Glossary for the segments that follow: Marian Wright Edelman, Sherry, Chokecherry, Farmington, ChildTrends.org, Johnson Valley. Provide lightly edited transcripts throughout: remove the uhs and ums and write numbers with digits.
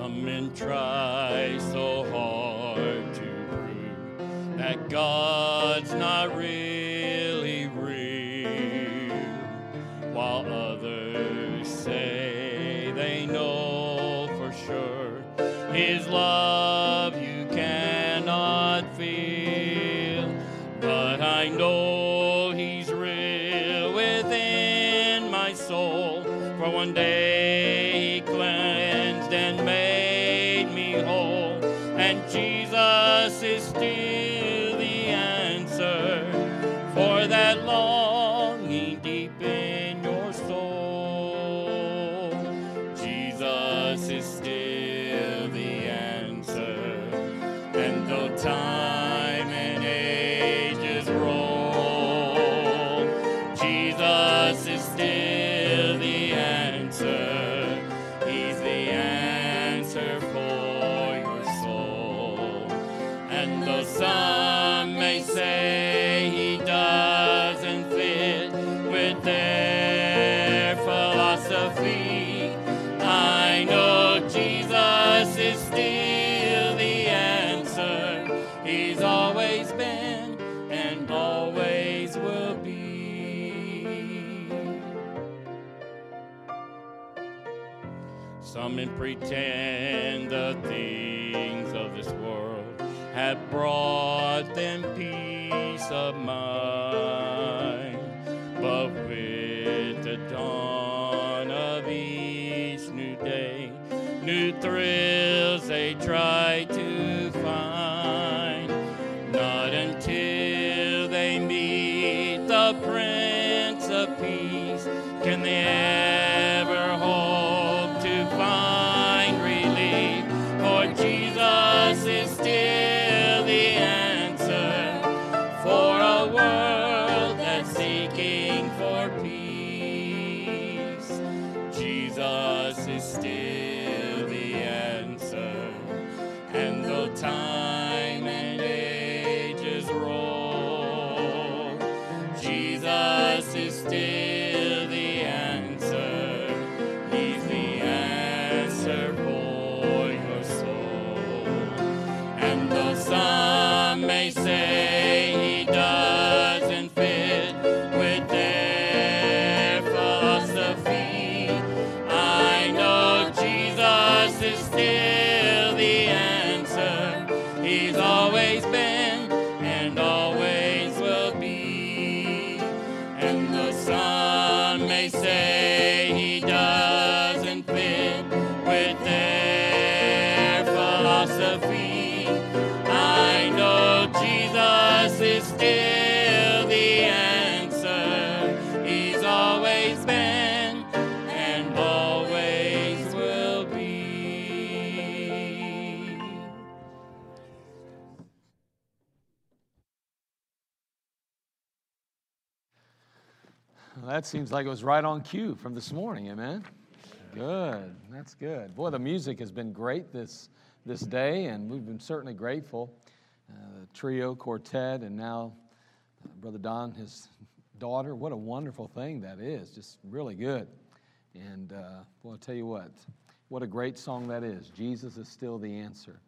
Some men try so hard to prove that God's not really real, while others say they know for sure His love you cannot feel. But I know He's real within my soul, for one day He cleansed and made me whole, and Jesus is still the answer for that longing deep in your soul. Jesus is still the answer, and though time and ages roll, Jesus is still some may say He doesn't fit with their philosophy. I know Jesus is still the answer. He's always been and always will be. Some men pretend the things of this world have brought them peace of mind, but with the dawn of each new day, new thrills they try to find. Not until they meet the Prince of Peace can they ever hope to find relief, for Jesus is still time and ages roll. Jesus is still the answer. He's the answer for your soul. And though some may say He doesn't fit with their philosophy, I know Jesus is still the answer. He's always been and always will be. And though some may say He doesn't fit with their philosophy, I know Jesus is still the answer. He's always been and always will be. That seems like it was right on cue from this morning, amen? Good, that's good. Boy, the music has been great this day, and we've been certainly grateful. The trio, quartet, and now Brother Don, his daughter. What a wonderful thing that is, just really good. And well, I'll tell you what a great song that is. Jesus is still the answer.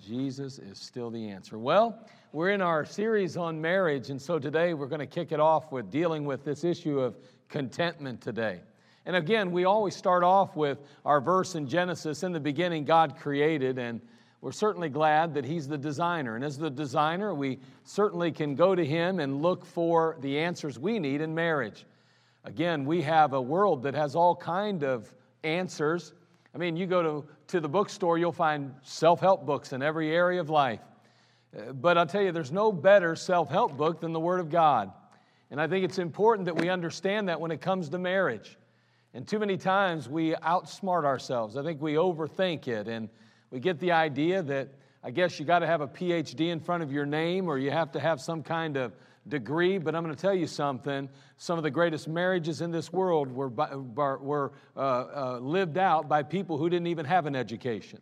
Jesus is still the answer. Well, we're in our series on marriage, and so today we're going to kick it off with dealing with this issue of contentment today. And again, we always start off with our verse in Genesis, in the beginning God created, and we're certainly glad that He's the designer. And as the designer, we certainly can go to Him and look for the answers we need in marriage. Again, we have a world that has all kind of answers. I mean, you go to the bookstore, you'll find self-help books in every area of life. But I'll tell you, there's no better self-help book than the Word of God. And I think it's important that we understand that when it comes to marriage. And too many times we outsmart ourselves. I think we overthink it, and we get the idea that I guess you got to have a PhD in front of your name, or you have to have some kind of degree. But I'm going to tell you something. Some of the greatest marriages in this world were lived out by people who didn't even have an education.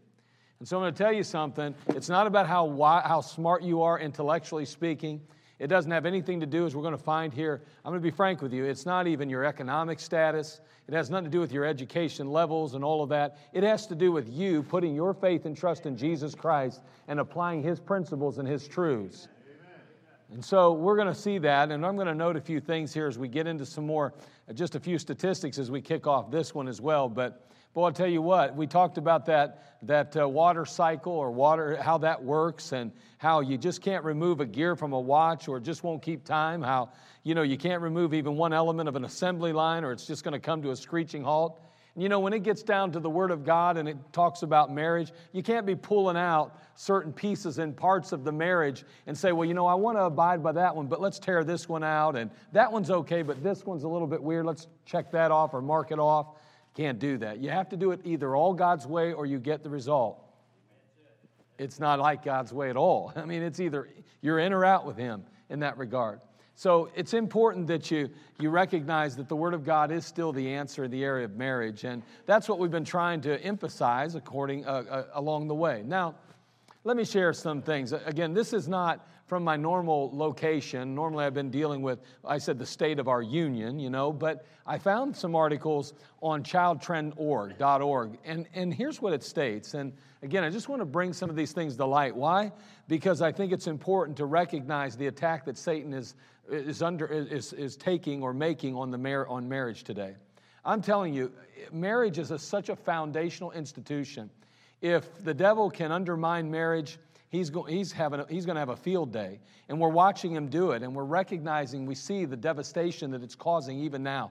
And so I'm going to tell you something. It's not about how smart you are intellectually speaking. It doesn't have anything to do, as we're going to find here, I'm going to be frank with you, it's not even your economic status. It has nothing to do with your education levels and all of that. It has to do with you putting your faith and trust in Jesus Christ and applying His principles and His truths. And so we're going to see that, and I'm going to note a few things here as we get into some more, just a few statistics as we kick off this one as well. But boy, I'll tell you what, we talked about that water cycle or water, how that works, and how you just can't remove a gear from a watch or it just won't keep time, how you can't remove even one element of an assembly line or it's just going to come to a screeching halt. You know, when it gets down to the Word of God and it talks about marriage, you can't be pulling out certain pieces and parts of the marriage and say, well, I want to abide by that one, but let's tear this one out, and that one's okay, but this one's a little bit weird. Let's check that off or mark it off. Can't do that. You have to do it either all God's way or you get the result. It's not like God's way at all. I mean, it's either you're in or out with Him in that regard. So it's important that you recognize that the Word of God is still the answer in the area of marriage, and that's what we've been trying to emphasize along the way. Now, let me share some things. Again, this is not from my normal location. Normally I've been dealing with, I said, the state of our union, but I found some articles on ChildTrends.org, and here's what it states. And again, I just want to bring some of these things to light. Why? Because I think it's important to recognize the attack that Satan is taking or making on marriage today. I'm telling you, marriage is such a foundational institution. If the devil can undermine marriage, he's going to have a field day, and we're watching him do it, and we're recognizing, we see the devastation that it's causing even now.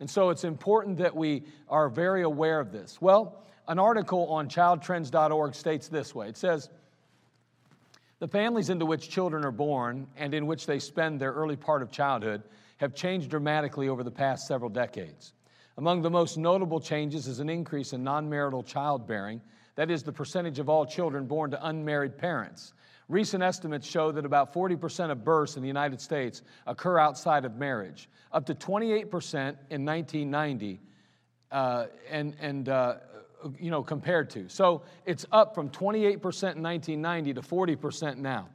And so it's important that we are very aware of this. Well, an article on ChildTrends.org states this way. It says, the families into which children are born and in which they spend their early part of childhood have changed dramatically over the past several decades. Among the most notable changes is an increase in non-marital childbearing, that is the percentage of all children born to unmarried parents. Recent estimates show that about 40% of births in the United States occur outside of marriage, up to 28% in 1990, compared to. So it's up from 28% in 1990 to 40% now.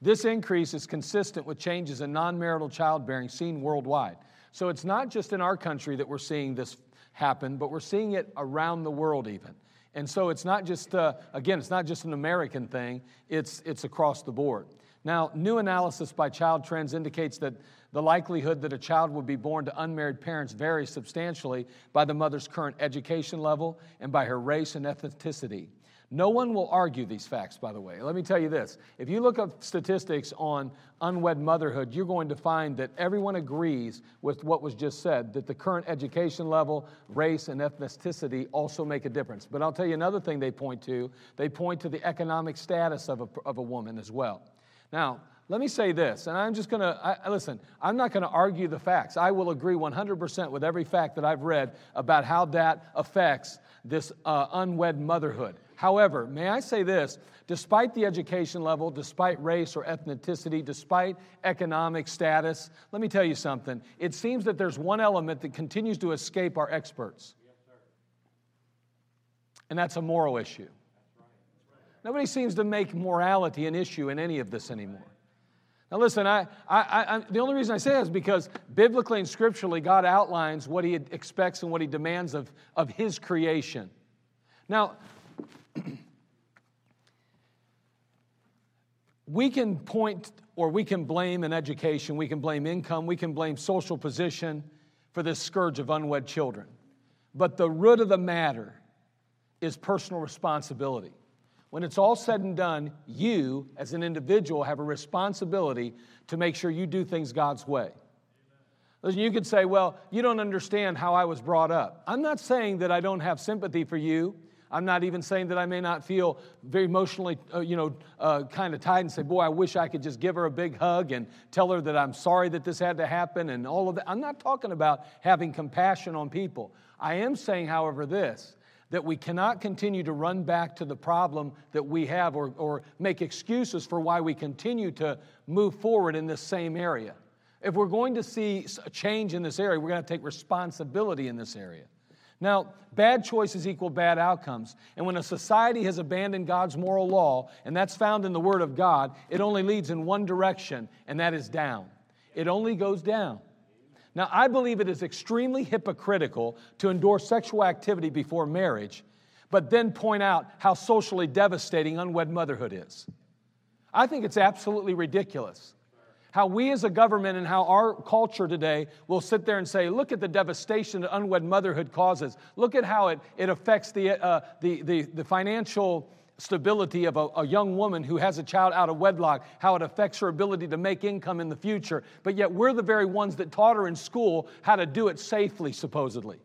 This increase is consistent with changes in non-marital childbearing seen worldwide. So it's not just in our country that we're seeing this happen, but we're seeing it around the world even. And so it's not just, it's not just an American thing. It's across the board. Now, new analysis by Child Trends indicates that the likelihood that a child will be born to unmarried parents varies substantially by the mother's current education level and by her race and ethnicity. No one will argue these facts, by the way. Let me tell you this. If you look up statistics on unwed motherhood, you're going to find that everyone agrees with what was just said, that the current education level, race, and ethnicity also make a difference. But I'll tell you another thing they point to. They point to the economic status of a woman as well. Now, let me say this, and I'm just going to, listen, I'm not going to argue the facts. I will agree 100% with every fact that I've read about how that affects this unwed motherhood. However, may I say this, despite the education level, despite race or ethnicity, despite economic status, let me tell you something. It seems that there's one element that continues to escape our experts, and that's a moral issue. Nobody seems to make morality an issue in any of this anymore. Now listen, the only reason I say that is because biblically and scripturally, God outlines what He expects and what He demands of His creation. Now, we can point or we can blame an education, we can blame income, we can blame social position for this scourge of unwed children. But the root of the matter is personal responsibility. When it's all said and done, you as an individual have a responsibility to make sure you do things God's way. Listen, you could say, well, you don't understand how I was brought up. I'm not saying that I don't have sympathy for you. I'm not even saying that I may not feel very emotionally, kind of tied and say, boy, I wish I could just give her a big hug and tell her that I'm sorry that this had to happen and all of that. I'm not talking about having compassion on people. I am saying, however, this, that we cannot continue to run back to the problem that we have or make excuses for why we continue to move forward in this same area. If we're going to see a change in this area, we're going to take responsibility in this area. Now, bad choices equal bad outcomes. And when a society has abandoned God's moral law, and that's found in the Word of God, it only leads in one direction, and that is down. It only goes down. Now, I believe it is extremely hypocritical to endorse sexual activity before marriage, but then point out how socially devastating unwed motherhood is. I think it's absolutely ridiculous how we as a government and how our culture today will sit there and say, look at the devastation that unwed motherhood causes. Look at how it affects the financial stability of a young woman who has a child out of wedlock, how it affects her ability to make income in the future. But yet we're the very ones that taught her in school how to do it safely, supposedly.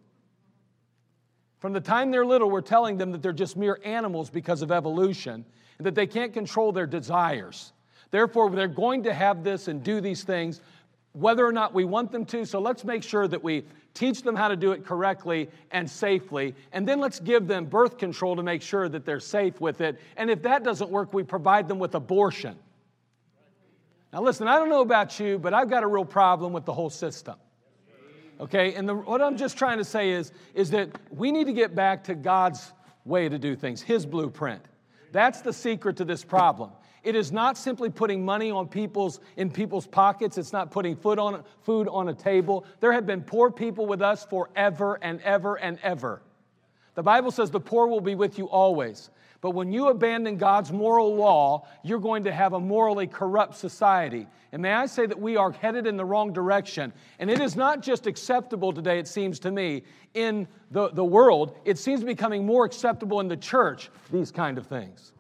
From the time they're little, we're telling them that they're just mere animals because of evolution, and that they can't control their desires. Therefore, they're going to have this and do these things, whether or not we want them to. So let's make sure that we teach them how to do it correctly and safely. And then let's give them birth control to make sure that they're safe with it. And if that doesn't work, we provide them with abortion. Now listen, I don't know about you, but I've got a real problem with the whole system. Okay? And what I'm just trying to say is that we need to get back to God's way to do things, His blueprint. That's the secret to this problem. It is not simply putting money in people's pockets. It's not putting food on a table. There have been poor people with us forever and ever and ever. The Bible says the poor will be with you always. But when you abandon God's moral law, you're going to have a morally corrupt society. And may I say that we are headed in the wrong direction. And it is not just acceptable today, it seems to me, in the world. It seems becoming more acceptable in the church, these kind of things.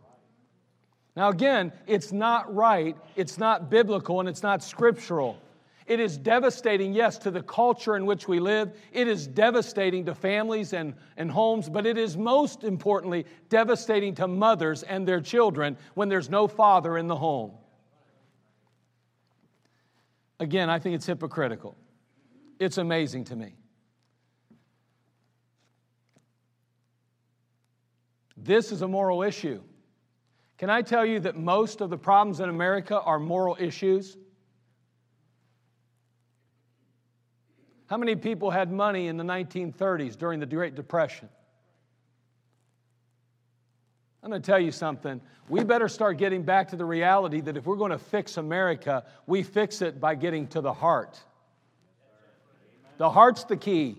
Now again, it's not right, it's not biblical, and it's not scriptural. It is devastating, yes, to the culture in which we live. It is devastating to families and homes, but it is most importantly devastating to mothers and their children when there's no father in the home. Again, I think it's hypocritical. It's amazing to me. This is a moral issue. Can I tell you that most of the problems in America are moral issues? How many people had money in the 1930s during the Great Depression? I'm going to tell you something. We better start getting back to the reality that if we're going to fix America, we fix it by getting to the heart. The heart's the key.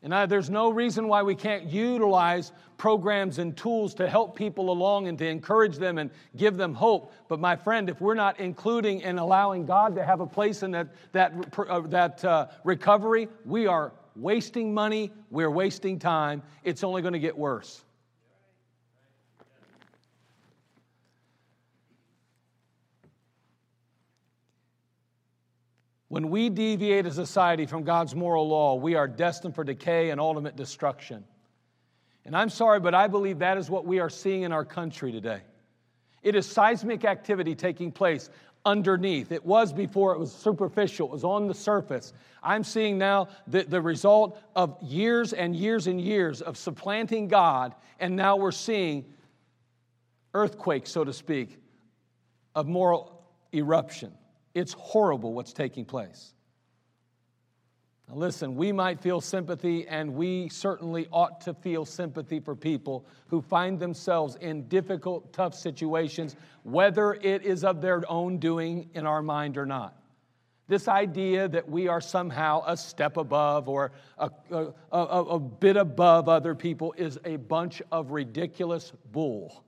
And there's no reason why we can't utilize programs and tools to help people along and to encourage them and give them hope. But my friend, if we're not including and allowing God to have a place in that recovery, we are wasting money, we're wasting time. It's only going to get worse. When we deviate as a society from God's moral law, we are destined for decay and ultimate destruction. And I'm sorry, but I believe that is what we are seeing in our country today. It is seismic activity taking place underneath. It was before, it was superficial, it was on the surface. I'm seeing now the result of years and years and years of supplanting God, and now we're seeing earthquakes, so to speak, of moral eruption. It's horrible what's taking place. Now listen, we might feel sympathy, and we certainly ought to feel sympathy for people who find themselves in difficult, tough situations, whether it is of their own doing in our mind or not. This idea that we are somehow a step above or a bit above other people is a bunch of ridiculous bull.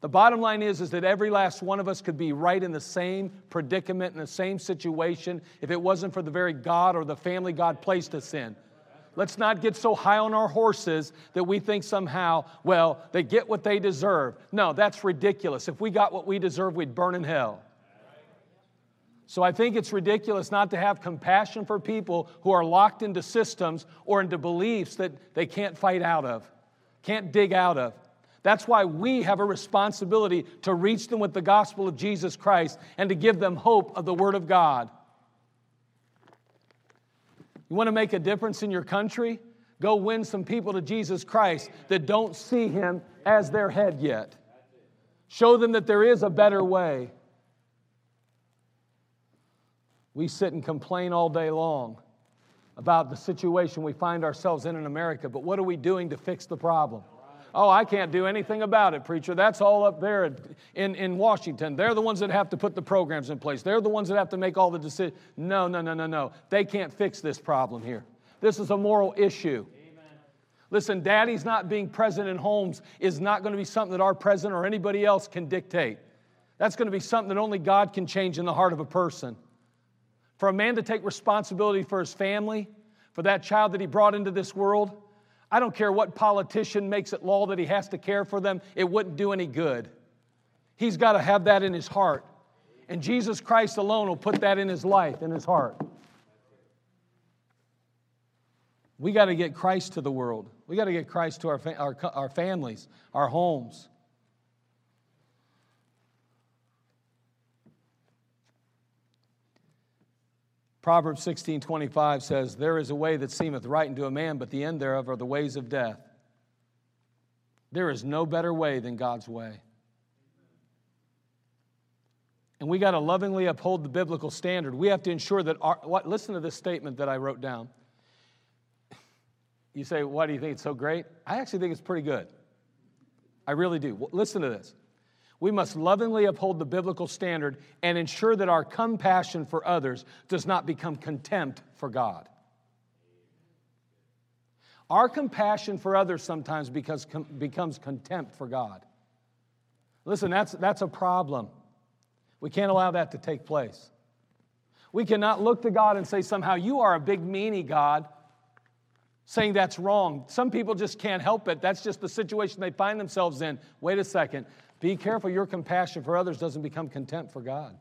The bottom line is that every last one of us could be right in the same predicament, in the same situation, if it wasn't for the very God or the family God placed us in. Let's not get so high on our horses that we think somehow, well, they get what they deserve. No, that's ridiculous. If we got what we deserve, we'd burn in hell. So I think it's ridiculous not to have compassion for people who are locked into systems or into beliefs that they can't fight out of, can't dig out of. That's why we have a responsibility to reach them with the gospel of Jesus Christ and to give them hope of the Word of God. You want to make a difference in your country? Go win some people to Jesus Christ that don't see Him as their head yet. Show them that there is a better way. We sit and complain all day long, about the situation we find ourselves in America, but what are we doing to fix the problem? Oh, I can't do anything about it, preacher. That's all up there in Washington. They're the ones that have to put the programs in place. They're the ones that have to make all the decisions. No, no, no, no, no. They can't fix this problem here. This is a moral issue. Amen. Listen, daddy's not being present in homes is not going to be something that our president or anybody else can dictate. That's going to be something that only God can change in the heart of a person. For a man to take responsibility for his family, for that child that he brought into this world, I don't care what politician makes it law that he has to care for them. It wouldn't do any good. He's got to have that in his heart. And Jesus Christ alone will put that in his life, in his heart. We got to get Christ to the world. We got to get Christ to our families, our homes. Proverbs 16:25 says, there is a way that seemeth right unto a man, but the end thereof are the ways of death. There is no better way than God's way. And we got to lovingly uphold the biblical standard. We have to ensure that listen to this statement that I wrote down. You say, why do you think it's so great? I actually think it's pretty good. I really do. Listen to this. We must lovingly uphold the biblical standard and ensure that our compassion for others does not become contempt for God. Our compassion for others sometimes becomes contempt for God. Listen, that's a problem. We can't allow that to take place. We cannot look to God and say somehow, you are a big meanie, God, saying that's wrong. Some people just can't help it. That's just the situation they find themselves in. Wait a second. Be careful your compassion for others doesn't become contempt for God.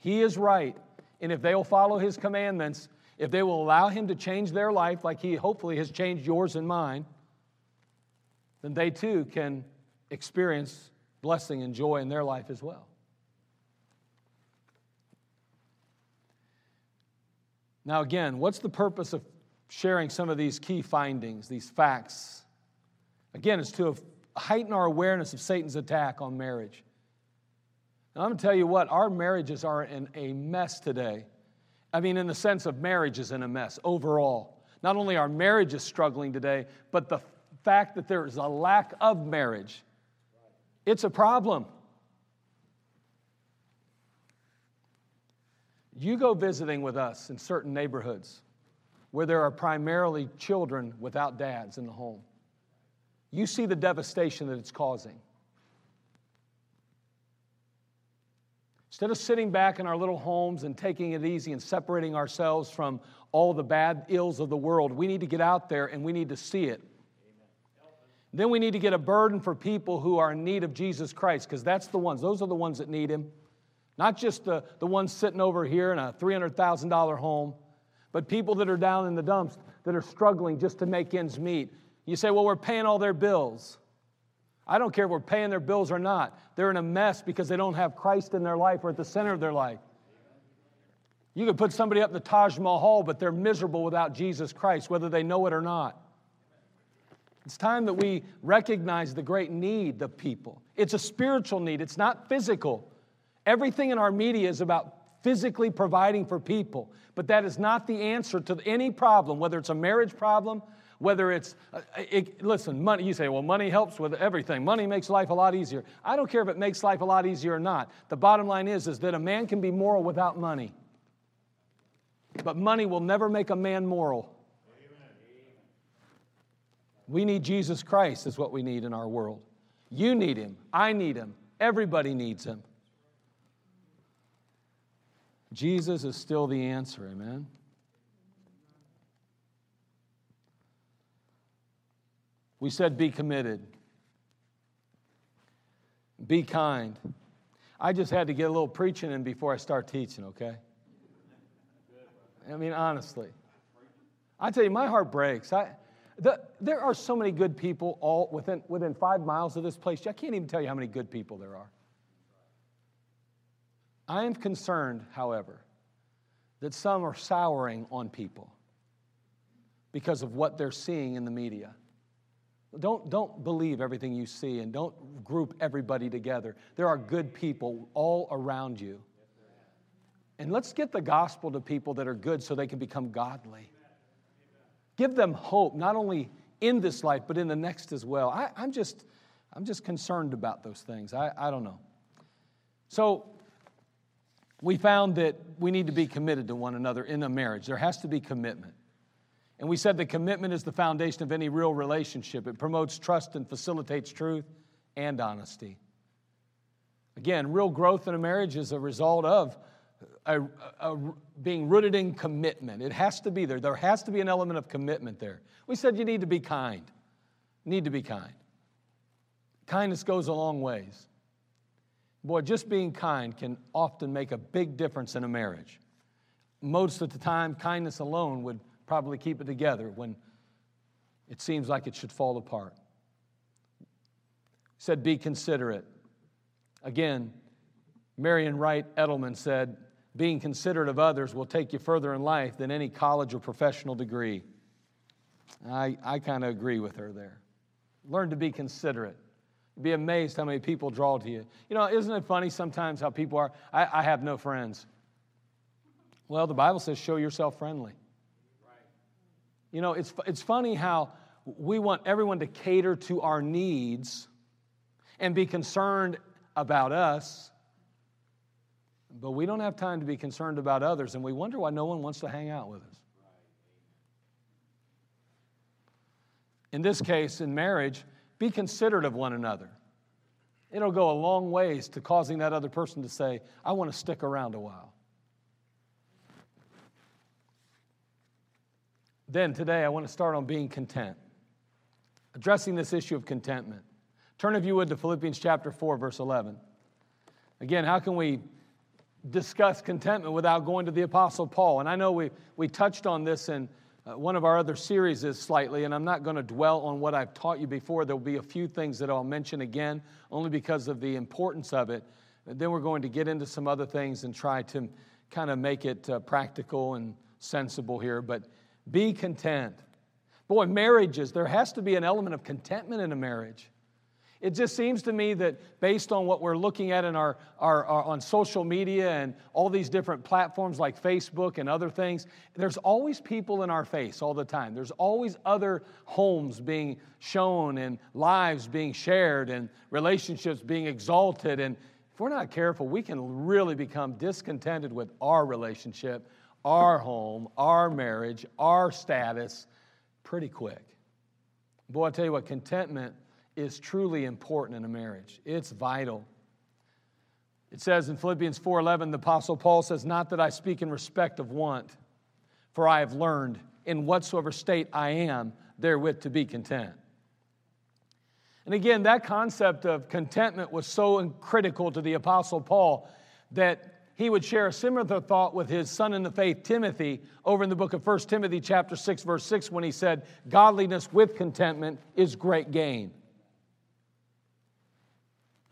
He is right, and if they will follow his commandments, if they will allow him to change their life like he hopefully has changed yours and mine, then they too can experience blessing and joy in their life as well. Now again, what's the purpose of sharing some of these key findings, these facts? Again, it's to heighten our awareness of Satan's attack on marriage. And I'm going to tell you what, our marriages are in a mess today. I mean, in the sense of marriage is in a mess overall. Not only are marriages struggling today, but the fact that there is a lack of marriage, it's a problem. You go visiting with us in certain neighborhoods where there are primarily children without dads in the home. You see the devastation that it's causing. Instead of sitting back in our little homes and taking it easy and separating ourselves from all the bad ills of the world, we need to get out there and we need to see it. Amen. Then we need to get a burden for people who are in need of Jesus Christ, because that's the ones. Those are the ones that need him. Not just the ones sitting over here in a $300,000 home, but people that are down in the dumps that are struggling just to make ends meet. You say, well, we're paying all their bills. I don't care if we're paying their bills or not. They're in a mess because they don't have Christ in their life or at the center of their life. You could put somebody up in the Taj Mahal, but they're miserable without Jesus Christ, whether they know it or not. It's time that we recognize the great need of people. It's a spiritual need. It's not physical. Everything in our media is about physically providing for people, but that is not the answer to any problem, whether it's a marriage problem, whether it's, listen, money. You say, well, money helps with everything. Money makes life a lot easier. I don't care if it makes life a lot easier or not. The bottom line is that a man can be moral without money. But money will never make a man moral. Amen. We need Jesus Christ is what we need in our world. You need him. I need him. Everybody needs him. Jesus is still the answer, amen? We said be committed. Be kind. I just had to get a little preaching in before I start teaching, okay? I mean, honestly. I tell you, my heart breaks. There are so many good people all within 5 miles of this place. I can't even tell you how many good people there are. I am concerned, however, that some are souring on people because of what they're seeing in the media. Don't believe everything you see, and don't group everybody together. There are good people all around you. And let's get the gospel to people that are good so they can become godly. Give them hope, not only in this life, but in the next as well. I'm just concerned about those things. I don't know. So we found that we need to be committed to one another in a marriage. There has to be commitment. And we said that commitment is the foundation of any real relationship. It promotes trust and facilitates truth and honesty. Again, real growth in a marriage is a result of being rooted in commitment. It has to be there. There has to be an element of commitment there. We said you need to be kind. You need to be kind. Kindness goes a long ways. Boy, just being kind can often make a big difference in a marriage. Most of the time, kindness alone would probably keep it together when it seems like it should fall apart. Said, be considerate. Again, Marian Wright Edelman said, being considerate of others will take you further in life than any college or professional degree. I kind of agree with her there. Learn to be considerate. Be amazed how many people draw to you. You know, isn't it funny sometimes how people are, I have no friends. Well, the Bible says, show yourself friendly. Right. You know, it's funny how we want everyone to cater to our needs and be concerned about us, but we don't have time to be concerned about others, and we wonder why no one wants to hang out with us. In this case, in marriage, be considerate of one another. It'll go a long ways to causing that other person to say, I want to stick around a while. Then today, I want to start on being content, addressing this issue of contentment. Turn, if you would, to Philippians chapter 4, verse 11. Again, how can we discuss contentment without going to the Apostle Paul? And I know we touched on this in one of our other series is slightly, and I'm not going to dwell on what I've taught you before. There will be a few things that I'll mention again, only because of the importance of it. And then we're going to get into some other things and try to kind of make it practical and sensible here. But be content. Boy, marriages, there has to be an element of contentment in a marriage. It just seems to me that based on what we're looking at in our on social media and all these different platforms like Facebook and other things, there's always people in our face all the time. There's always other homes being shown and lives being shared and relationships being exalted. And if we're not careful, we can really become discontented with our relationship, our home, our marriage, our status pretty quick. Boy, I tell you what, contentment is truly important in a marriage. It's vital. It says in Philippians 4:11, the Apostle Paul says, not that I speak in respect of want, for I have learned in whatsoever state I am therewith to be content. And again, that concept of contentment was so critical to the Apostle Paul that he would share a similar thought with his son in the faith, Timothy, over in the book of 1 Timothy chapter 6, verse 6, when he said, godliness with contentment is great gain.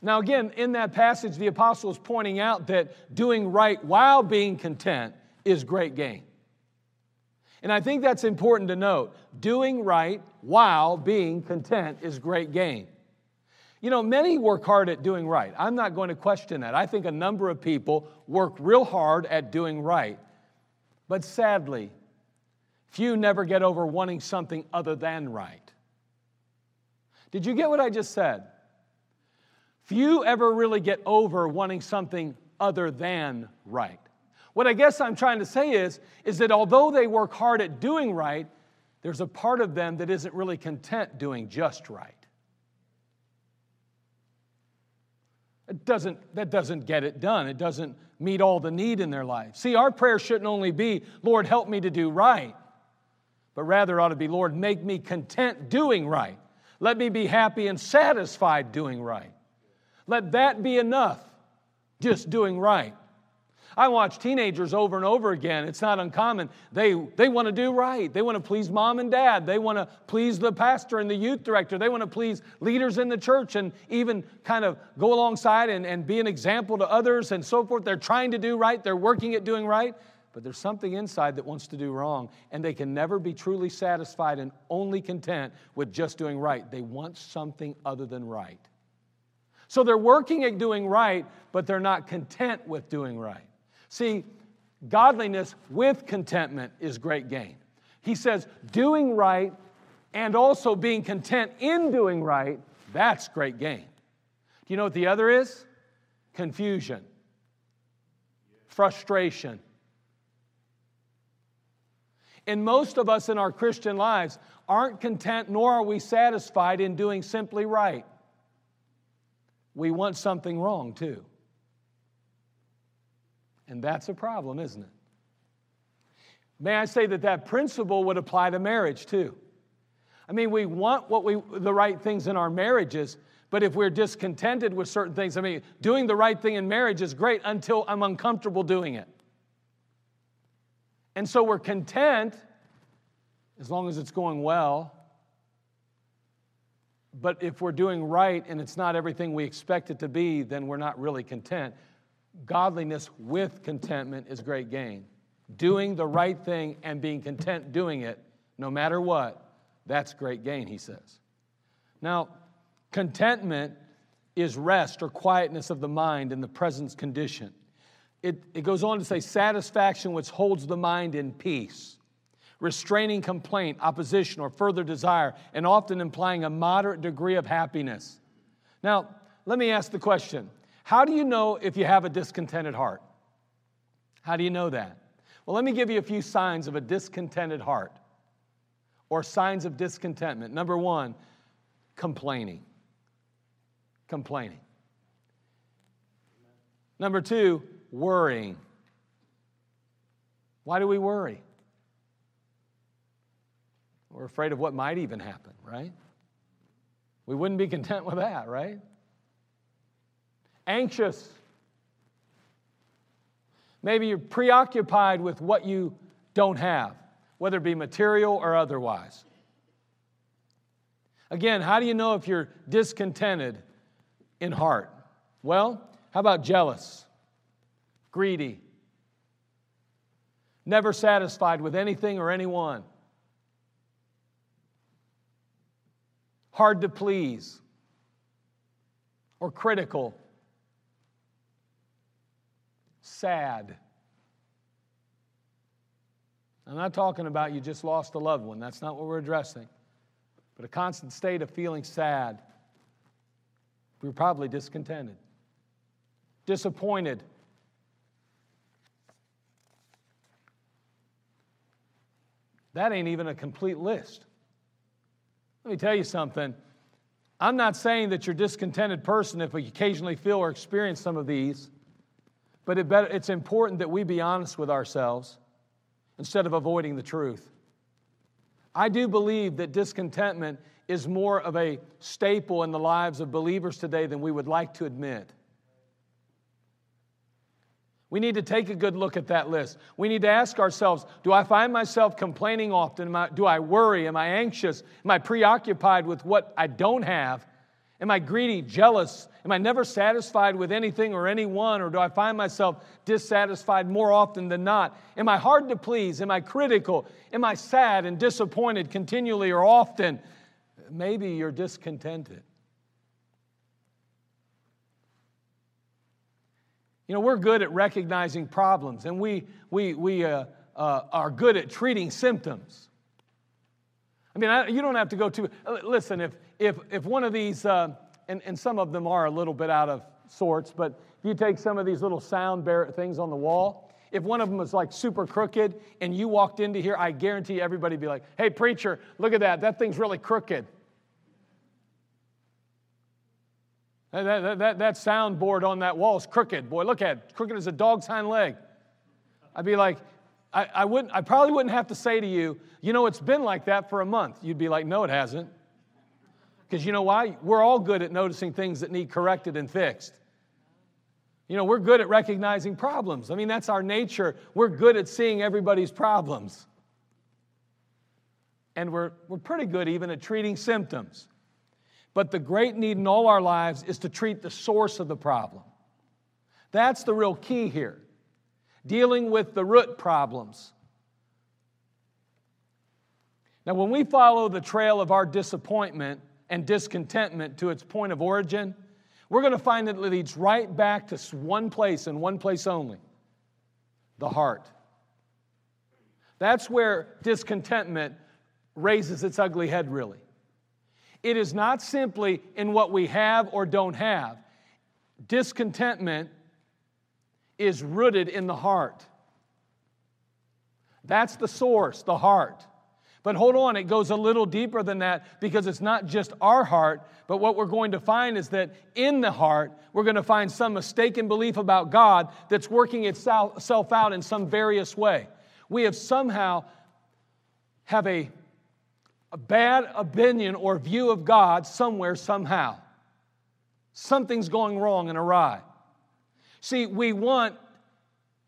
Now again, in that passage, the apostle is pointing out that doing right while being content is great gain. And I think that's important to note. Doing right while being content is great gain. You know, many work hard at doing right. I'm not going to question that. I think a number of people work real hard at doing right. But sadly, few never get over wanting something other than right. Did you get what I just said? Few ever really get over wanting something other than right. What I guess I'm trying to say is that although they work hard at doing right, there's a part of them that isn't really content doing just right. That doesn't get it done. It doesn't meet all the need in their life. See, our prayer shouldn't only be, Lord, help me to do right, but rather ought to be, Lord, make me content doing right. Let me be happy and satisfied doing right. Let that be enough, just doing right. I watch teenagers over and over again. It's not uncommon. They want to do right. They want to please mom and dad. They want to please the pastor and the youth director. They want to please leaders in the church and even kind of go alongside and be an example to others and so forth. They're trying to do right. They're working at doing right. But there's something inside that wants to do wrong, and they can never be truly satisfied and only content with just doing right. They want something other than right. So they're working at doing right, but they're not content with doing right. See, Godliness with contentment is great gain. He says doing right and also being content in doing right, that's great gain. Do you know what the other is? Confusion, frustration. And most of us in our Christian lives aren't content nor are we satisfied in doing simply right. We want something wrong too. And that's a problem, isn't it? May I say that that principle would apply to marriage too. I mean, we want the right things in our marriages, but if we're discontented with certain things, I mean, doing the right thing in marriage is great until I'm uncomfortable doing it. And so we're content as long as it's going well. But if we're doing right and it's not everything we expect it to be, then we're not really content. Godliness with contentment is great gain. Doing the right thing and being content doing it, no matter what, that's great gain, he says. Now, contentment is rest or quietness of the mind in the present condition. It goes on to say satisfaction which holds the mind in peace, restraining complaint, opposition, or further desire, and often implying a moderate degree of happiness. Now, let me ask the question. How do you know if you have a discontented heart? How do you know that? Well, let me give you a few signs of a discontented heart or signs of discontentment. Number one, complaining. Complaining. Number two, worrying. Why do we worry? We're afraid of what might even happen, right? We wouldn't be content with that, right? Anxious. Maybe you're preoccupied with what you don't have, whether it be material or otherwise. Again, how do you know if you're discontented in heart? Well, how about jealous? Greedy, never satisfied with anything or anyone, hard to please, or critical, sad. I'm not talking about you just lost a loved one. That's not what we're addressing. But a constant state of feeling sad. We're probably discontented, disappointed, that ain't even a complete list. Let me tell you something. I'm not saying that you're a discontented person if we occasionally feel or experience some of these, but it's important that we be honest with ourselves instead of avoiding the truth. I do believe that discontentment is more of a staple in the lives of believers today than we would like to admit. We need to take a good look at that list. We need to ask ourselves, do I find myself complaining often? Do I worry? Am I anxious? Am I preoccupied with what I don't have? Am I greedy, jealous? Am I never satisfied with anything or anyone? Or do I find myself dissatisfied more often than not? Am I hard to please? Am I critical? Am I sad and disappointed continually or often? Maybe you're discontented. You know, we're good at recognizing problems, and we are good at treating symptoms. I mean, you don't have to go too... Listen, if one of these, and some of them are a little bit out of sorts, but if you take some of these little sound barrier things on the wall, if one of them was like super crooked, and you walked into here, I guarantee everybody would be like, hey, preacher, look at that. That thing's really crooked. That soundboard on that wall is crooked. Boy, look at it. Crooked as a dog's hind leg. I'd be like, I probably wouldn't have to say to you, you know, it's been like that for a month. You'd be like, no, it hasn't. Because you know why? We're all good at noticing things that need corrected and fixed. You know, we're good at recognizing problems. I mean, that's our nature. We're good at seeing everybody's problems. And we're pretty good even at treating symptoms. But the great need in all our lives is to treat the source of the problem. That's the real key here. Dealing with the root problems. Now, when we follow the trail of our disappointment and discontentment to its point of origin, we're going to find that it leads right back to one place and one place only. the heart. That's where discontentment raises its ugly head, really. It is not simply in what we have or don't have. Discontentment is rooted in the heart. That's the source, the heart. But hold on, it goes a little deeper than that, because it's not just our heart, but what we're going to find is that in the heart, we're going to find some mistaken belief about God that's working itself out in some various way. We have somehow have a bad opinion or view of God somewhere, somehow. Something's going wrong and awry. See, we want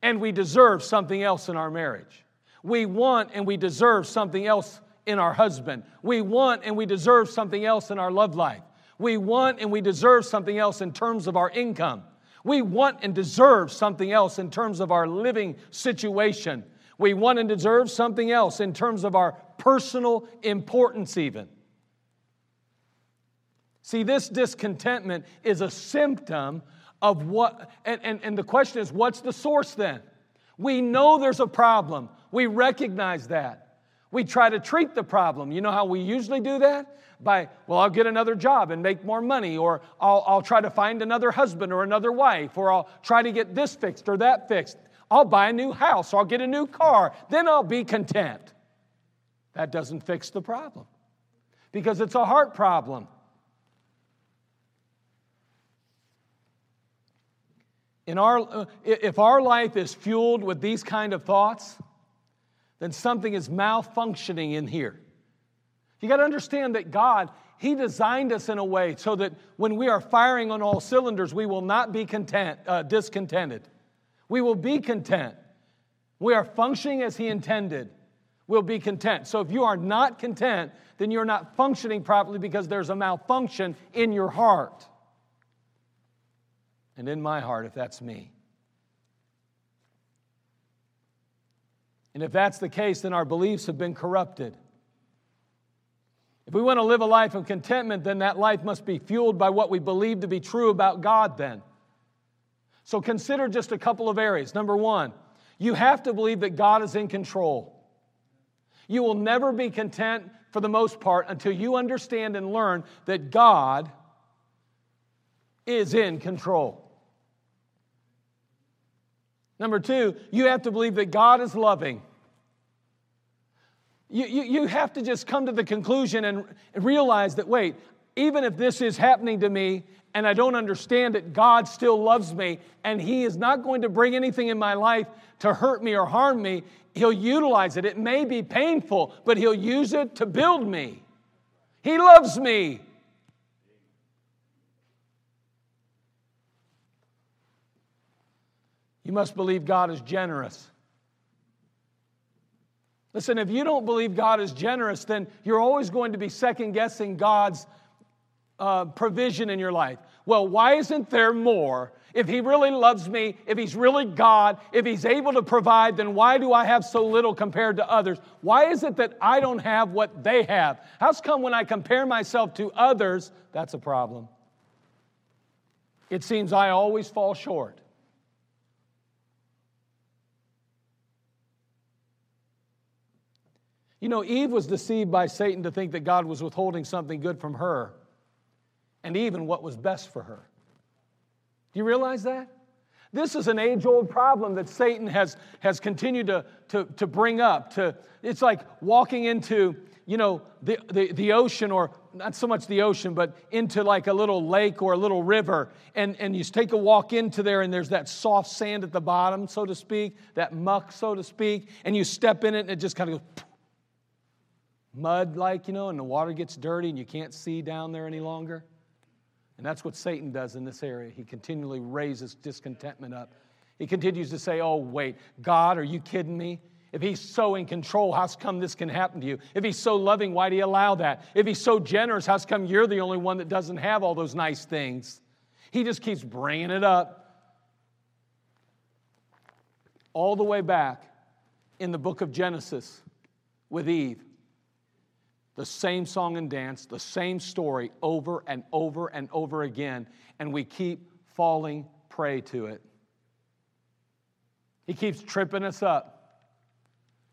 and we deserve something else in our marriage. We want and we deserve something else in our husband. We want and we deserve something else in our love life. We want and we deserve something else in terms of our income. We want and deserve something else in terms of our living situation. We want and deserve something else in terms of our personal importance even. See, this discontentment is a symptom of what, and the question is, what's the source then? We know there's a problem. We recognize that. We try to treat the problem. You know how we usually do that? By, well, I'll get another job and make more money, or I'll try to find another husband or another wife, or I'll try to get this fixed or that fixed. I'll buy a new house, or I'll get a new car. Then I'll be content. That doesn't fix the problem, because it's a heart problem. If our life is fueled with these kind of thoughts, then something is malfunctioning in here. You got to understand that God, He designed us in a way so that when we are firing on all cylinders, we will not be discontented. We will be content. We are functioning as He intended. We'll be content. So if you are not content, then you're not functioning properly, because there's a malfunction in your heart. And in my heart, if that's me. And if that's the case, then our beliefs have been corrupted. If we want to live a life of contentment, then that life must be fueled by what we believe to be true about God then. So consider just a couple of areas. Number one, you have to believe that God is in control. You will never be content, for the most part, until you understand and learn that God is in control. Number two, you have to believe that God is loving. You have to just come to the conclusion and realize that, wait, even if this is happening to me and I don't understand it, God still loves me, and He is not going to bring anything in my life to hurt me or harm me. He'll utilize it. It may be painful, but He'll use it to build me. He loves me. You must believe God is generous. Listen, if you don't believe God is generous, then you're always going to be second-guessing God's provision in your life. Well, why isn't there more? If He really loves me, if He's really God, if He's able to provide, then why do I have so little compared to others? Why is it that I don't have what they have? How's come when I compare myself to others, that's a problem? It seems I always fall short. You know, Eve was deceived by Satan to think that God was withholding something good from her, and even what was best for her. Do you realize that? This is an age-old problem that Satan has continued to bring up. It's like walking into, you know, the ocean, or not so much the ocean, but into like a little lake or a little river, and you take a walk into there, and there's that soft sand at the bottom, so to speak, that muck, so to speak, and you step in it, and it just kind of goes mud, like, you know, and the water gets dirty and you can't see down there any longer. And that's what Satan does in this area. He continually raises discontentment up. He continues to say, oh, wait, God, are you kidding me? If He's so in control, how's come this can happen to you? If He's so loving, why do you allow that? If He's so generous, how's come you're the only one that doesn't have all those nice things? He just keeps bringing it up. All the way back in the book of Genesis with Eve. The same song and dance, the same story over and over and over again, and we keep falling prey to it. He keeps tripping us up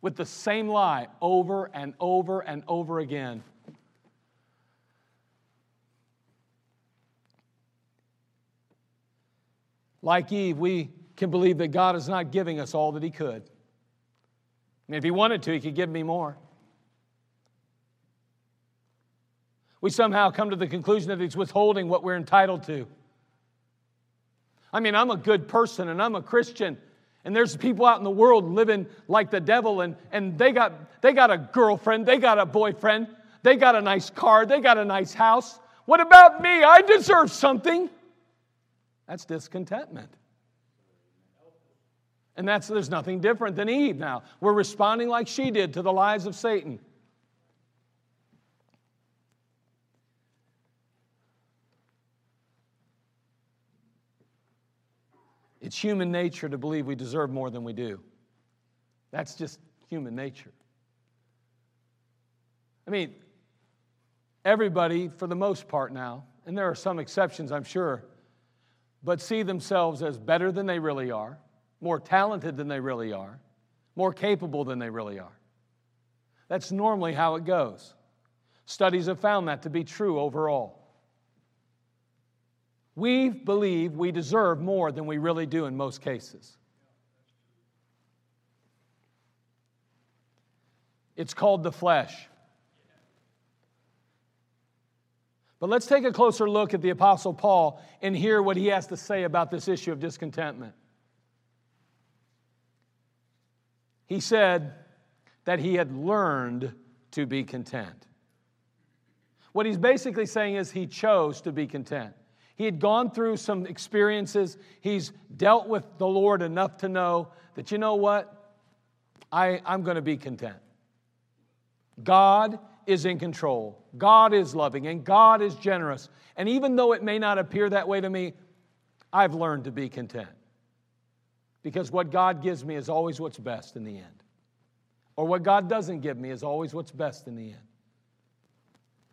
with the same lie over and over and over again. Like Eve, we can believe that God is not giving us all that he could. I mean, if he wanted to, he could give me more. We somehow come to the conclusion that he's withholding what we're entitled to. I mean, I'm a good person and I'm a Christian, and there's people out in the world living like the devil, and they got a girlfriend, they got a boyfriend, they got a nice car, they got a nice house. What about me? I deserve something. That's discontentment. And there's nothing different than Eve now. We're responding like she did to the lies of Satan. It's human nature to believe we deserve more than we do. That's just human nature. I mean, everybody, for the most part now, and there are some exceptions, I'm sure, but see themselves as better than they really are, more talented than they really are, more capable than they really are. That's normally how it goes. Studies have found that to be true overall. We believe we deserve more than we really do in most cases. It's called the flesh. But let's take a closer look at the Apostle Paul and hear what he has to say about this issue of discontentment. He said that he had learned to be content. What he's basically saying is he chose to be content. He had gone through some experiences. He's dealt with the Lord enough to know that, you know what? I'm going to be content. God is in control. God is loving and God is generous. And even though it may not appear that way to me, I've learned to be content. Because what God gives me is always what's best in the end. Or what God doesn't give me is always what's best in the end.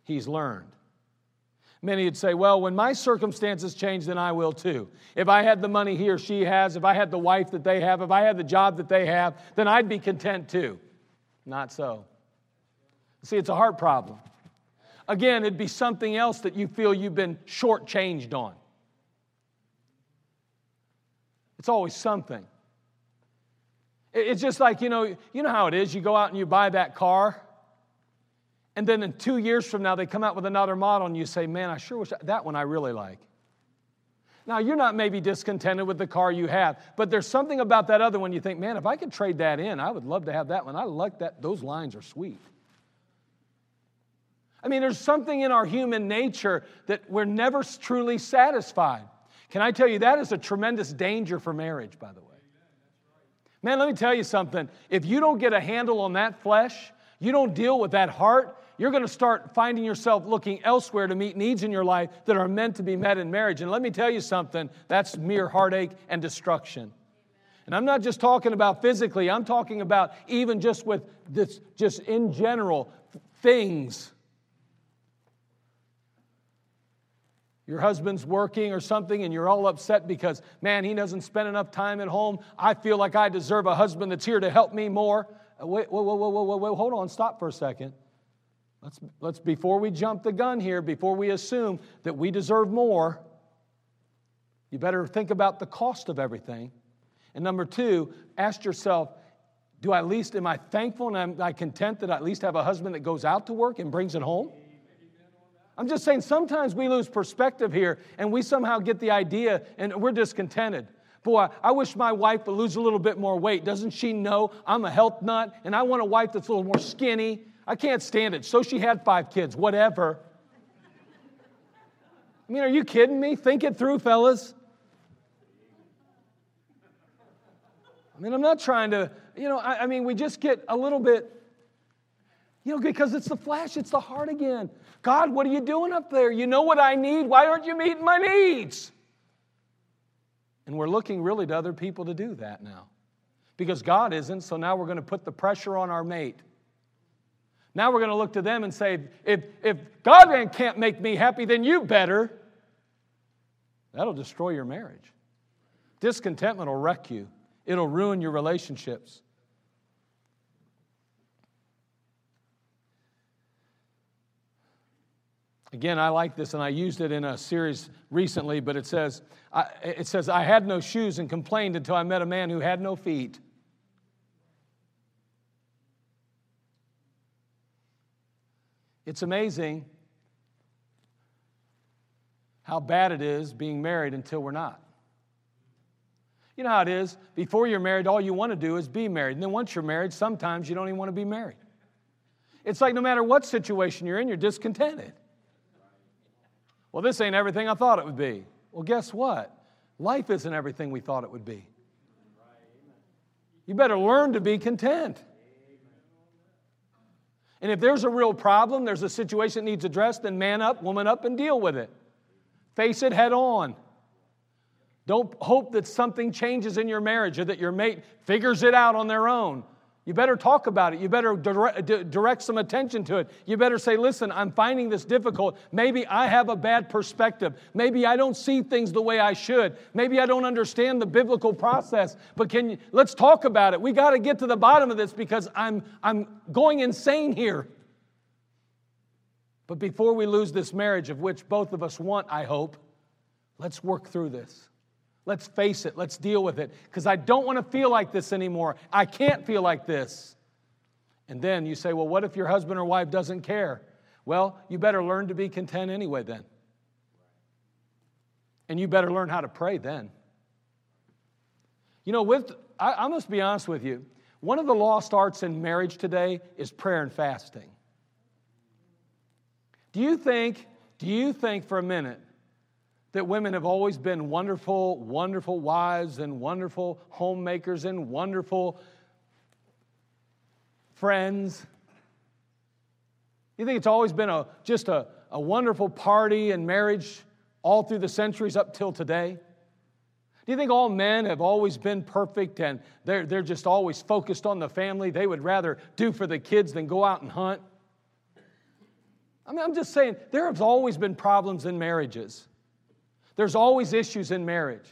He's learned. Many would say, well, when my circumstances change, then I will too. If I had the money he or she has, if I had the wife that they have, if I had the job that they have, then I'd be content too. Not so. See, it's a heart problem. Again, it'd be something else that you feel you've been shortchanged on. It's always something. It's just like, you know how it is. You go out and you buy that car, and then in 2 years from now, they come out with another model, and you say, man, I sure wish that one I really like. Now, you're not maybe discontented with the car you have, but there's something about that other one you think, man, if I could trade that in, I would love to have that one. I like that. Those lines are sweet. I mean, there's something in our human nature that we're never truly satisfied. Can I tell you, that is a tremendous danger for marriage, by the way. Man, let me tell you something. If you don't get a handle on that flesh, you don't deal with that heart, you're going to start finding yourself looking elsewhere to meet needs in your life that are meant to be met in marriage. And let me tell you something, that's mere heartache and destruction. And I'm not just talking about physically, I'm talking about even just with this, just in general, things. Your husband's working or something and you're all upset because, man, he doesn't spend enough time at home. I feel like I deserve a husband that's here to help me more. Wait, hold on, stop for a second. Let's before we jump the gun here, before we assume that we deserve more, you better think about the cost of everything. And number two, ask yourself, am I thankful and am I content that I at least have a husband that goes out to work and brings it home? I'm just saying sometimes we lose perspective here and we somehow get the idea and we're discontented. Boy, I wish my wife would lose a little bit more weight. Doesn't she know I'm a health nut and I want a wife that's a little more skinny? I can't stand it. So she had 5 kids, whatever. I mean, are you kidding me? Think it through, fellas. I mean, I'm not trying to, we just get a little bit... because it's the flesh, it's the heart again. God, what are you doing up there? You know what I need? Why aren't you meeting my needs? And we're looking really to other people to do that now. Because God isn't, so now we're going to put the pressure on our mate. Now we're going to look to them and say, if God can't make me happy, then you better. That'll destroy your marriage. Discontentment will wreck you. It'll ruin your relationships. Again, I like this, and I used it in a series recently, but it says, I had no shoes and complained until I met a man who had no feet. It's amazing how bad it is being married until we're not. You know how it is. Before you're married, all you want to do is be married. And then once you're married, sometimes you don't even want to be married. It's like no matter what situation you're in, you're discontented. Well, this ain't everything I thought it would be. Well, guess what? Life isn't everything we thought it would be. You better learn to be content. And if there's a real problem, there's a situation that needs addressed, then man up, woman up, and deal with it. Face it head on. Don't hope that something changes in your marriage or that your mate figures it out on their own. You better talk about it. You better direct some attention to it. You better say, listen, I'm finding this difficult. Maybe I have a bad perspective. Maybe I don't see things the way I should. Maybe I don't understand the biblical process. But let's talk about it. We got to get to the bottom of this because I'm going insane here. But before we lose this marriage, of which both of us want, I hope, let's work through this. Let's face it. Let's deal with it. Because I don't want to feel like this anymore. I can't feel like this. And then you say, well, what if your husband or wife doesn't care? Well, you better learn to be content anyway then. And you better learn how to pray then. You know, I must be honest with you. One of the lost arts in marriage today is prayer and fasting. Do you think for a minute that women have always been wonderful, wonderful wives and wonderful homemakers and wonderful friends? You think it's always been just a wonderful party and marriage all through the centuries up till today? Do you think all men have always been perfect and they're just always focused on the family? They would rather do for the kids than go out and hunt? I mean, I'm just saying, there have always been problems in marriages. There's always issues in marriage.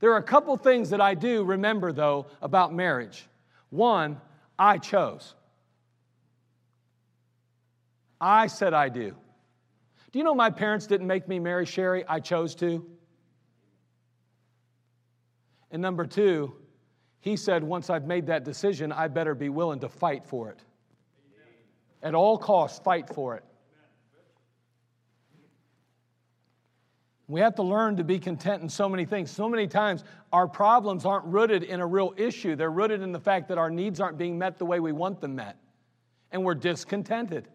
There are a couple things that I do remember, though, about marriage. One, I chose. I said I do. Do you know my parents didn't make me marry Sherry? I chose to. And number two, he said, once I've made that decision, I better be willing to fight for it. At all costs, fight for it. We have to learn to be content in so many things. So many times, our problems aren't rooted in a real issue. They're rooted in the fact that our needs aren't being met the way we want them met. And we're discontented.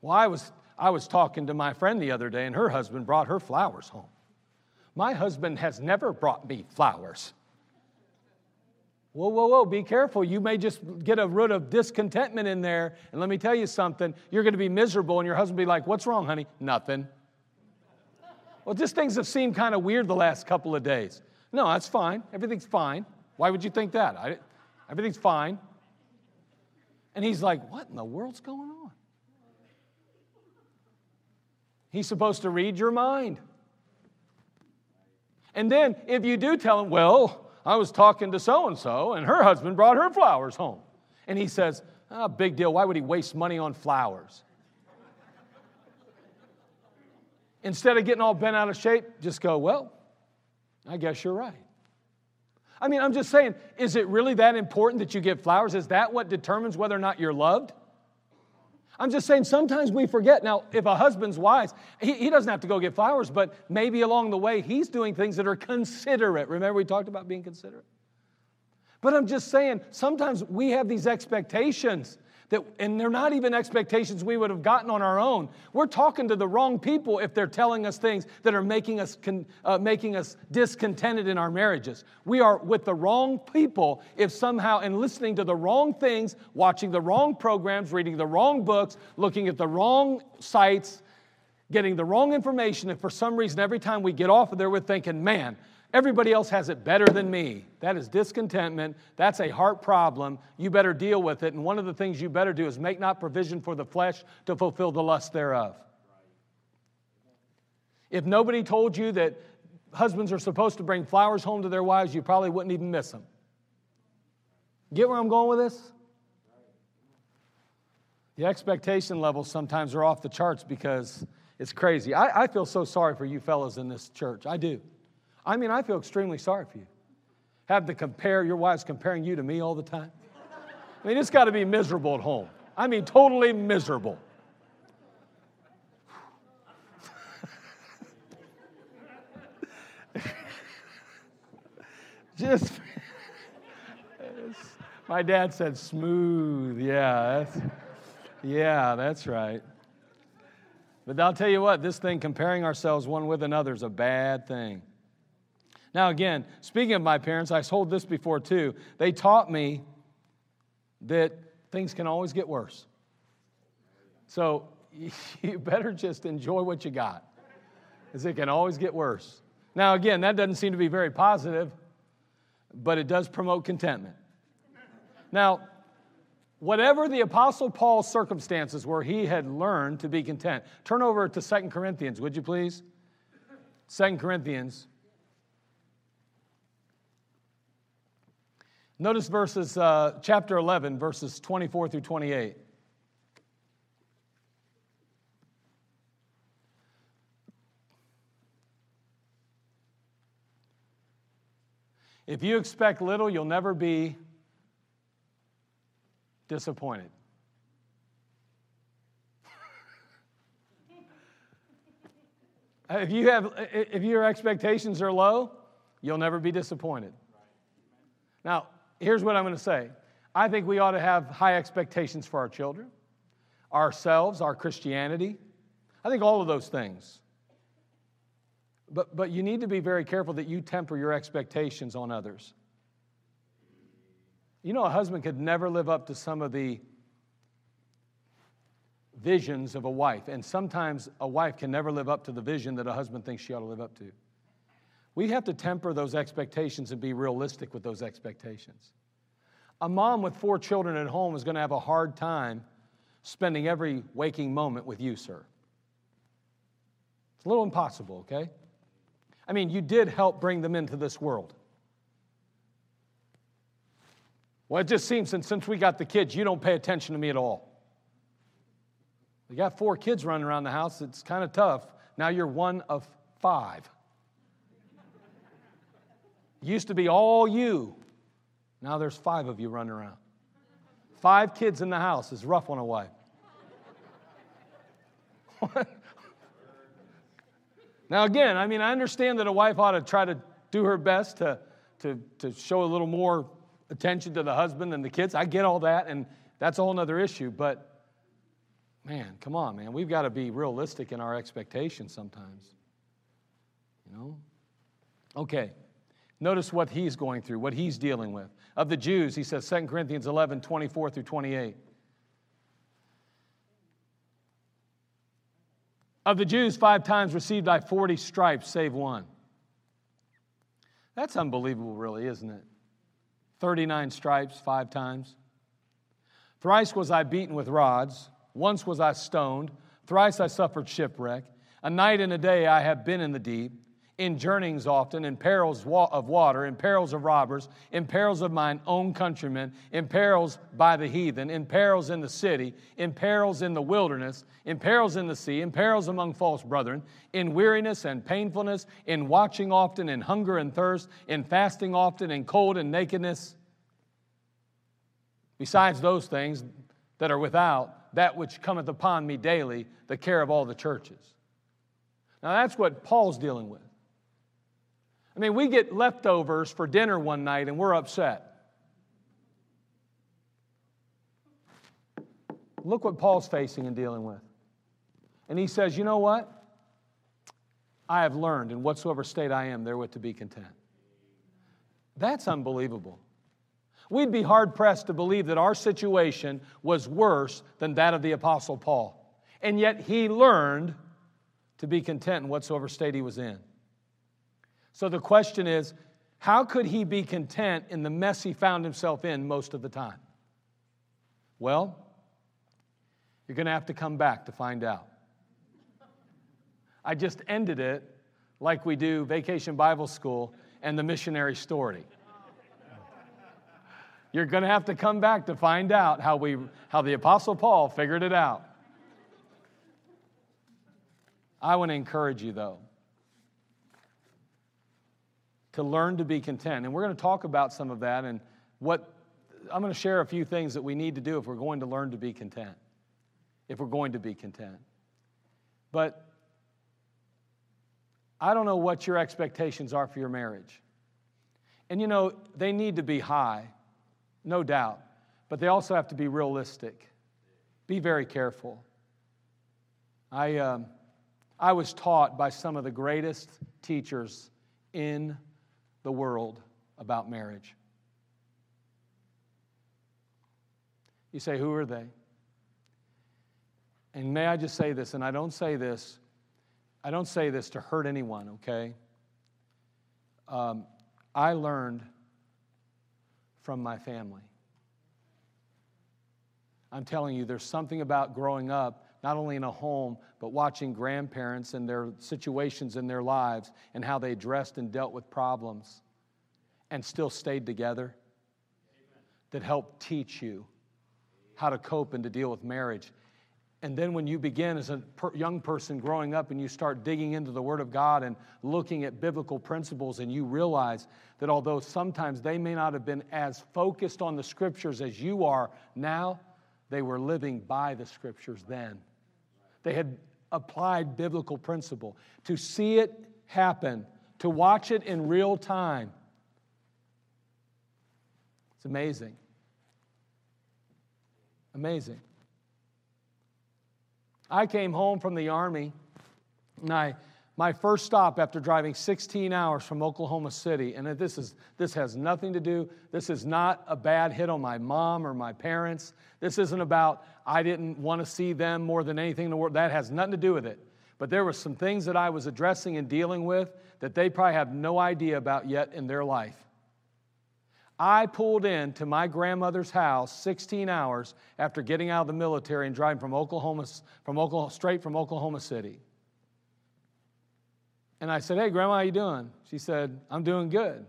Well, I was talking to my friend the other day, and her husband brought her flowers home. My husband has never brought me flowers. Whoa, whoa, whoa, be careful. You may just get a root of discontentment in there. And let me tell you something. You're going to be miserable, and your husband will be like, what's wrong, honey? Nothing. Well, just things have seemed kind of weird the last couple of days. No, that's fine. Everything's fine. Why would you think that? Everything's fine. And he's like, what in the world's going on? He's supposed to read your mind. And then if you do tell him, well, I was talking to so-and-so, and her husband brought her flowers home. And he says, oh, big deal. Why would he waste money on flowers? Instead of getting all bent out of shape, just go, well, I guess you're right. I mean, I'm just saying, is it really that important that you get flowers? Is that what determines whether or not you're loved? I'm just saying, sometimes we forget. Now, if a husband's wise, he doesn't have to go get flowers, but maybe along the way, he's doing things that are considerate. Remember, we talked about being considerate. But I'm just saying, sometimes we have these expectations and they're not even expectations we would have gotten on our own. We're talking to the wrong people if they're telling us things that are making us discontented in our marriages. We are with the wrong people if somehow, and listening to the wrong things, watching the wrong programs, reading the wrong books, looking at the wrong sites, getting the wrong information, and for some reason every time we get off of there we're thinking, man, everybody else has it better than me. That is discontentment. That's a heart problem. You better deal with it. And one of the things you better do is make not provision for the flesh to fulfill the lust thereof. If nobody told you that husbands are supposed to bring flowers home to their wives, you probably wouldn't even miss them. Get where I'm going with this? The expectation levels sometimes are off the charts because it's crazy. I feel so sorry for you fellas in this church. I do. I mean, I feel extremely sorry for you. Have to compare, your wives comparing you to me all the time. I mean, it's got to be miserable at home. I mean, totally miserable. Just, my dad said smooth. Yeah, that's right. But I'll tell you what, this thing, comparing ourselves one with another, is a bad thing. Now, again, speaking of my parents, I told this before too. They taught me that things can always get worse. So you better just enjoy what you got, because it can always get worse. Now, again, that doesn't seem to be very positive, but it does promote contentment. Now, whatever the Apostle Paul's circumstances were, he had learned to be content. Turn over to 2 Corinthians, would you please? 2 Corinthians. Notice verses, chapter 11, verses 24 through 28. If you expect little, you'll never be disappointed. If your expectations are low, you'll never be disappointed. Now, here's what I'm going to say. I think we ought to have high expectations for our children, ourselves, our Christianity. I think all of those things. But you need to be very careful that you temper your expectations on others. You know, a husband could never live up to some of the visions of a wife, and sometimes a wife can never live up to the vision that a husband thinks she ought to live up to. We have to temper those expectations and be realistic with those expectations. A mom with 4 children at home is going to have a hard time spending every waking moment with you, sir. It's a little impossible, okay? I mean, you did help bring them into this world. Well, it just seems since we got the kids, you don't pay attention to me at all. We got 4 kids running around the house. It's kind of tough. Now you're one of 5. Used to be all you. Now there's 5 of you running around. 5 kids in the house is rough on a wife. Now, again, I mean, I understand that a wife ought to try to do her best to show a little more attention to the husband and the kids. I get all that, and that's a whole other issue. But, man, come on, man. We've got to be realistic in our expectations sometimes. You know? Okay. Notice what he's going through, what he's dealing with. Of the Jews, he says, 2 Corinthians 11, 24 through 28. Of the Jews, 5 times received I 40 stripes, save one. That's unbelievable, really, isn't it? 39 stripes, 5 times. Thrice was I beaten with rods. Once was I stoned. Thrice I suffered shipwreck. A night and a day I have been in the deep, in journeyings often, in perils of water, in perils of robbers, in perils of mine own countrymen, in perils by the heathen, in perils in the city, in perils in the wilderness, in perils in the sea, in perils among false brethren, in weariness and painfulness, in watching often, in hunger and thirst, in fasting often, in cold and nakedness. Besides those things that are without, that which cometh upon me daily, the care of all the churches. Now that's what Paul's dealing with. I mean, we get leftovers for dinner one night and we're upset. Look what Paul's facing and dealing with. And he says, you know what? I have learned in whatsoever state I am therewith to be content. That's unbelievable. We'd be hard-pressed to believe that our situation was worse than that of the Apostle Paul. And yet he learned to be content in whatsoever state he was in. So the question is, how could he be content in the mess he found himself in most of the time? Well, you're going to have to come back to find out. I just ended it like we do Vacation Bible School and the missionary story. You're going to have to come back to find out how the Apostle Paul figured it out. I want to encourage you, though, to learn to be content. And we're going to talk about some of that, and what I'm going to share a few things that we need to do if we're going to learn to be content. If we're going to be content. But I don't know what your expectations are for your marriage. And, you know, they need to be high, no doubt. But they also have to be realistic. Be very careful. I was taught by some of the greatest teachers in the world about marriage. You say, who are they? And may I just say this, and I don't say this to hurt anyone, okay? I learned from my family. I'm telling you, there's something about growing up, not only in a home, but watching grandparents and their situations in their lives and how they addressed and dealt with problems and still stayed together. Amen. That helped teach you how to cope and to deal with marriage. And then when you begin as a young person growing up and you start digging into the Word of God and looking at biblical principles, and you realize that although sometimes they may not have been as focused on the Scriptures as you are now, they were living by the Scriptures then. They had applied biblical principle. To see it happen, to watch it in real time, it's amazing. Amazing. I came home from the Army, and my first stop after driving 16 hours from Oklahoma City, and this has nothing to do, this is not a bad hit on my mom or my parents. This isn't about I didn't want to see them more than anything in the world. That has nothing to do with it. But there were some things that I was addressing and dealing with that they probably have no idea about yet in their life. I pulled in to my grandmother's house 16 hours after getting out of the military and driving straight from Oklahoma City. And I said, hey, Grandma, how you doing? She said, I'm doing good.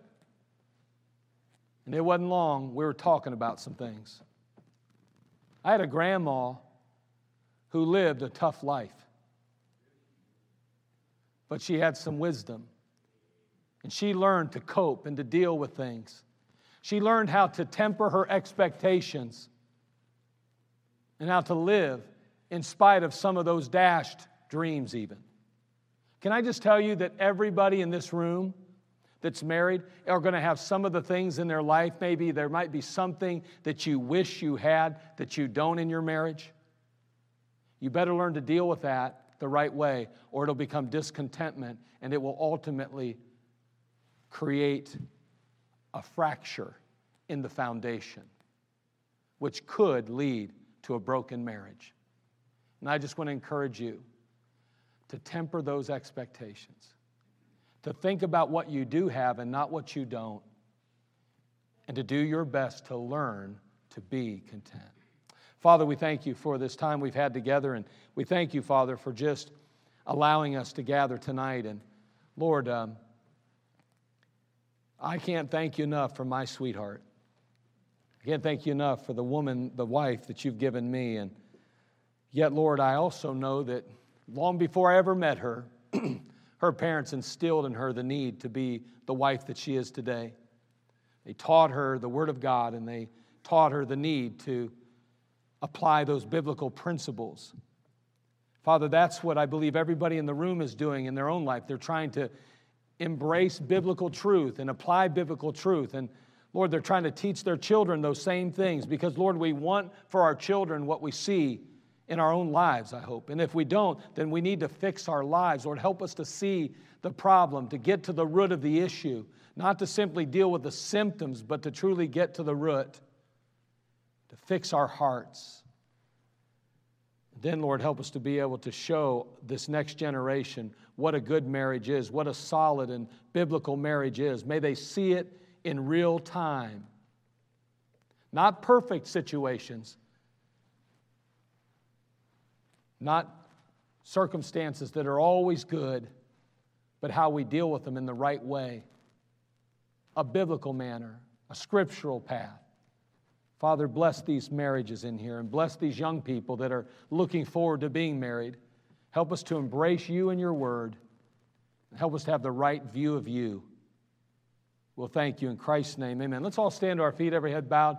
And it wasn't long, we were talking about some things. I had a grandma who lived a tough life, but she had some wisdom. And she learned to cope and to deal with things. She learned how to temper her expectations and how to live in spite of some of those dashed dreams even. Can I just tell you that everybody in this room that's married are going to have some of the things in their life. Maybe there might be something that you wish you had that you don't in your marriage. You better learn to deal with that the right way, or it'll become discontentment, and it will ultimately create a fracture in the foundation, which could lead to a broken marriage. And I just want to encourage you to temper those expectations, to think about what you do have and not what you don't, and to do your best to learn to be content. Father, we thank you for this time we've had together, and we thank you, Father, for just allowing us to gather tonight. And Lord, I can't thank you enough for my sweetheart. I can't thank you enough for the woman, the wife that you've given me. And yet, Lord, I also know that long before I ever met her, her parents instilled in her the need to be the wife that she is today. They taught her the Word of God, and they taught her the need to apply those biblical principles. Father, that's what I believe everybody in the room is doing in their own life. They're trying to embrace biblical truth and apply biblical truth. And Lord, they're trying to teach their children those same things, because Lord, we want for our children what we see in our own lives, I hope. And if we don't, then we need to fix our lives. Lord, help us to see the problem, to get to the root of the issue, not to simply deal with the symptoms, but to truly get to the root, to fix our hearts. Then, Lord, help us to be able to show this next generation what a good marriage is, what a solid and biblical marriage is. May they see it in real time. Not perfect situations, not circumstances that are always good, but how we deal with them in the right way, a biblical manner, a scriptural path. Father, bless these marriages in here and bless these young people that are looking forward to being married. Help us to embrace you and your word. Help us to have the right view of you. We'll thank you in Christ's name. Amen. Let's all stand to our feet, every head bowed.